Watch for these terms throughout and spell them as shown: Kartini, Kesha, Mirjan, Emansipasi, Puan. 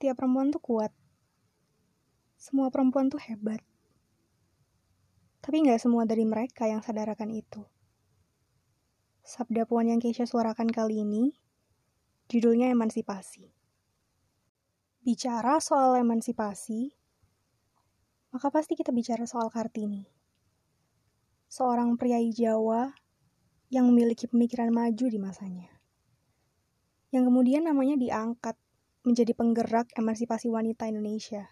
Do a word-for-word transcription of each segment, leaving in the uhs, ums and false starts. setiap perempuan tuh kuat. Semua perempuan tuh hebat. Tapi gak semua dari mereka yang sadar akan itu. Sabda Puan yang Kesha suarakan kali ini, judulnya Emansipasi. Bicara soal emansipasi, maka pasti kita bicara soal Kartini. Seorang pria Jawa yang memiliki pemikiran maju di masanya. Yang kemudian namanya diangkat menjadi penggerak emansipasi wanita Indonesia.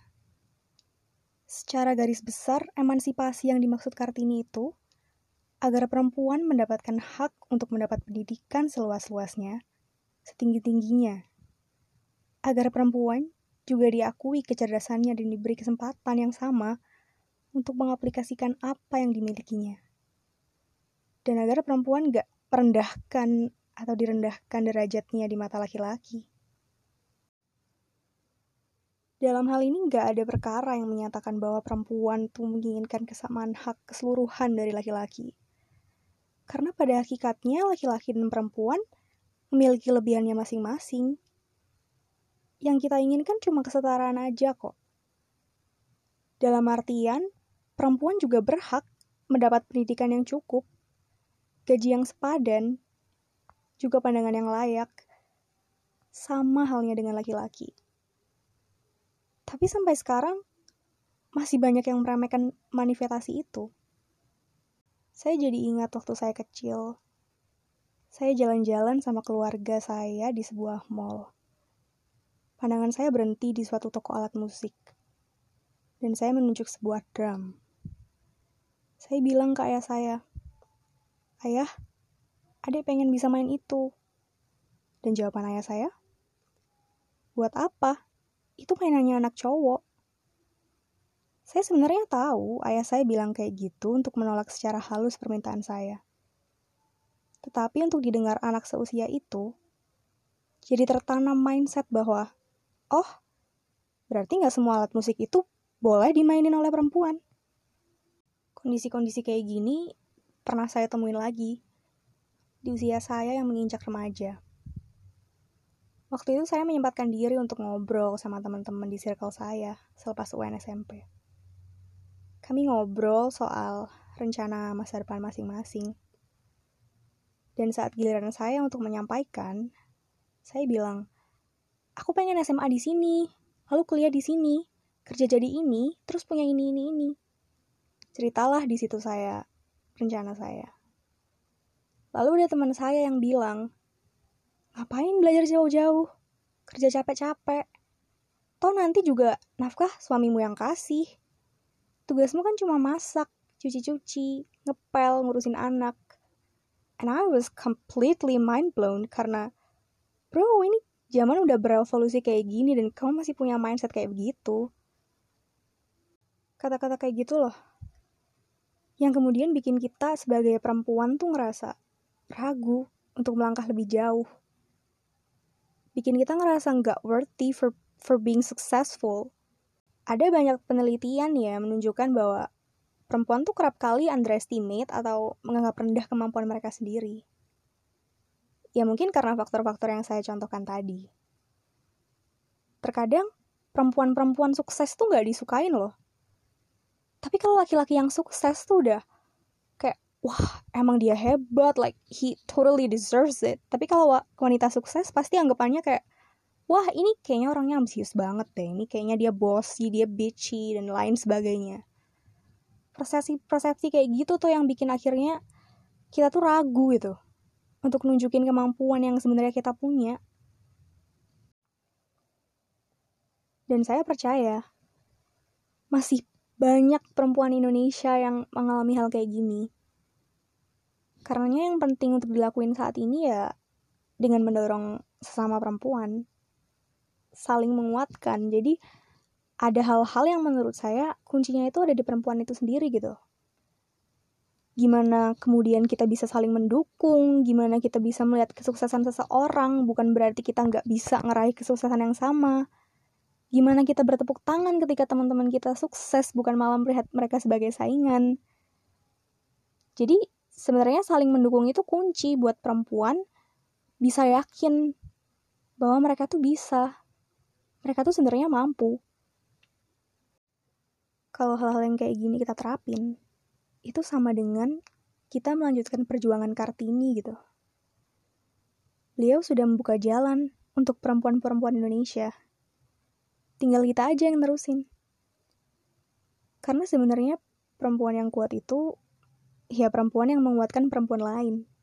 Secara garis besar, emansipasi yang dimaksud Kartini itu agar perempuan mendapatkan hak untuk mendapat pendidikan seluas-luasnya, setinggi-tingginya. Agar perempuan juga diakui kecerdasannya dan diberi kesempatan yang sama untuk mengaplikasikan apa yang dimilikinya. Dan agar perempuan gak merendahkan atau direndahkan derajatnya di mata laki-laki. Dalam hal ini nggak ada perkara yang menyatakan bahwa perempuan itu menginginkan kesamaan hak keseluruhan dari laki-laki. Karena pada hakikatnya laki-laki dan perempuan memiliki lebihannya masing-masing. Yang kita inginkan cuma kesetaraan aja kok. Dalam artian, perempuan juga berhak mendapat pendidikan yang cukup, gaji yang sepadan, juga pandangan yang layak, sama halnya dengan laki-laki. Tapi sampai sekarang, masih banyak yang meremehkan manifestasi itu. Saya jadi ingat waktu saya kecil, saya jalan-jalan sama keluarga saya di sebuah mall. Pandangan saya berhenti di suatu toko alat musik, dan saya menunjuk sebuah drum. Saya bilang ke ayah saya, "Ayah, Adek pengen bisa main itu." Dan jawaban ayah saya, "Buat apa? Itu mainannya anak cowok." Saya sebenarnya tahu ayah saya bilang kayak gitu untuk menolak secara halus permintaan saya. Tetapi untuk didengar anak seusia itu, jadi tertanam mindset bahwa, oh, berarti gak semua alat musik itu boleh dimainin oleh perempuan. Kondisi-kondisi kayak gini pernah saya temuin lagi di usia saya yang menginjak remaja. Waktu itu saya menyempatkan diri untuk ngobrol sama teman-teman di circle saya selepas U N S M P. Kami ngobrol soal rencana masa depan masing-masing. Dan saat giliran saya untuk menyampaikan, saya bilang, "Aku pengen S M A di sini, lalu kuliah di sini, kerja jadi ini, terus punya ini, ini, ini." Ceritalah di situ saya, rencana saya. Lalu ada teman saya yang bilang, "Ngapain belajar jauh-jauh? Kerja capek-capek. Toh nanti juga nafkah suamimu yang kasih. Tugasmu kan cuma masak, cuci-cuci, ngepel, ngurusin anak." And I was completely mind blown karena, bro, ini zaman udah berevolusi kayak gini dan kamu masih punya mindset kayak begitu. Kata-kata kayak gitu loh. Yang kemudian bikin kita sebagai perempuan tuh ngerasa ragu untuk melangkah lebih jauh. Bikin kita ngerasa nggak worthy for, for being successful. Ada banyak penelitian ya menunjukkan bahwa perempuan tuh kerap kali underestimate atau menganggap rendah kemampuan mereka sendiri. Ya mungkin karena faktor-faktor yang saya contohkan tadi. Terkadang perempuan-perempuan sukses tuh nggak disukain loh. Tapi kalau laki-laki yang sukses tuh udah kayak, wah, emang dia hebat, like, he totally deserves it. Tapi kalau wanita sukses, pasti anggapannya kayak, wah, ini kayaknya orangnya ambisius banget deh. Ini kayaknya dia bossy, dia bitchy, dan lain sebagainya. Persepsi-persepsi kayak gitu tuh yang bikin akhirnya kita tuh ragu gitu. Untuk nunjukin kemampuan yang sebenarnya kita punya. Dan saya percaya, masih banyak perempuan Indonesia yang mengalami hal kayak gini. Karenanya yang penting untuk dilakuin saat ini ya dengan mendorong sesama perempuan, saling menguatkan. Jadi ada hal-hal yang menurut saya kuncinya itu ada di perempuan itu sendiri gitu. Gimana kemudian kita bisa saling mendukung, gimana kita bisa melihat kesuksesan seseorang, bukan berarti kita nggak bisa ngeraih kesuksesan yang sama. Gimana kita bertepuk tangan ketika teman-teman kita sukses, bukan malah melihat mereka sebagai saingan. Jadi sebenarnya saling mendukung itu kunci buat perempuan bisa yakin bahwa mereka tuh bisa. mereka tuh sebenarnya mampu. Kalau hal-hal yang kayak gini kita terapin, itu sama dengan kita melanjutkan perjuangan Kartini gitu. Beliau sudah membuka jalan untuk perempuan-perempuan Indonesia. Tinggal kita aja yang nerusin. Karena sebenarnya perempuan yang kuat itu, ya perempuan yang menguatkan perempuan lain.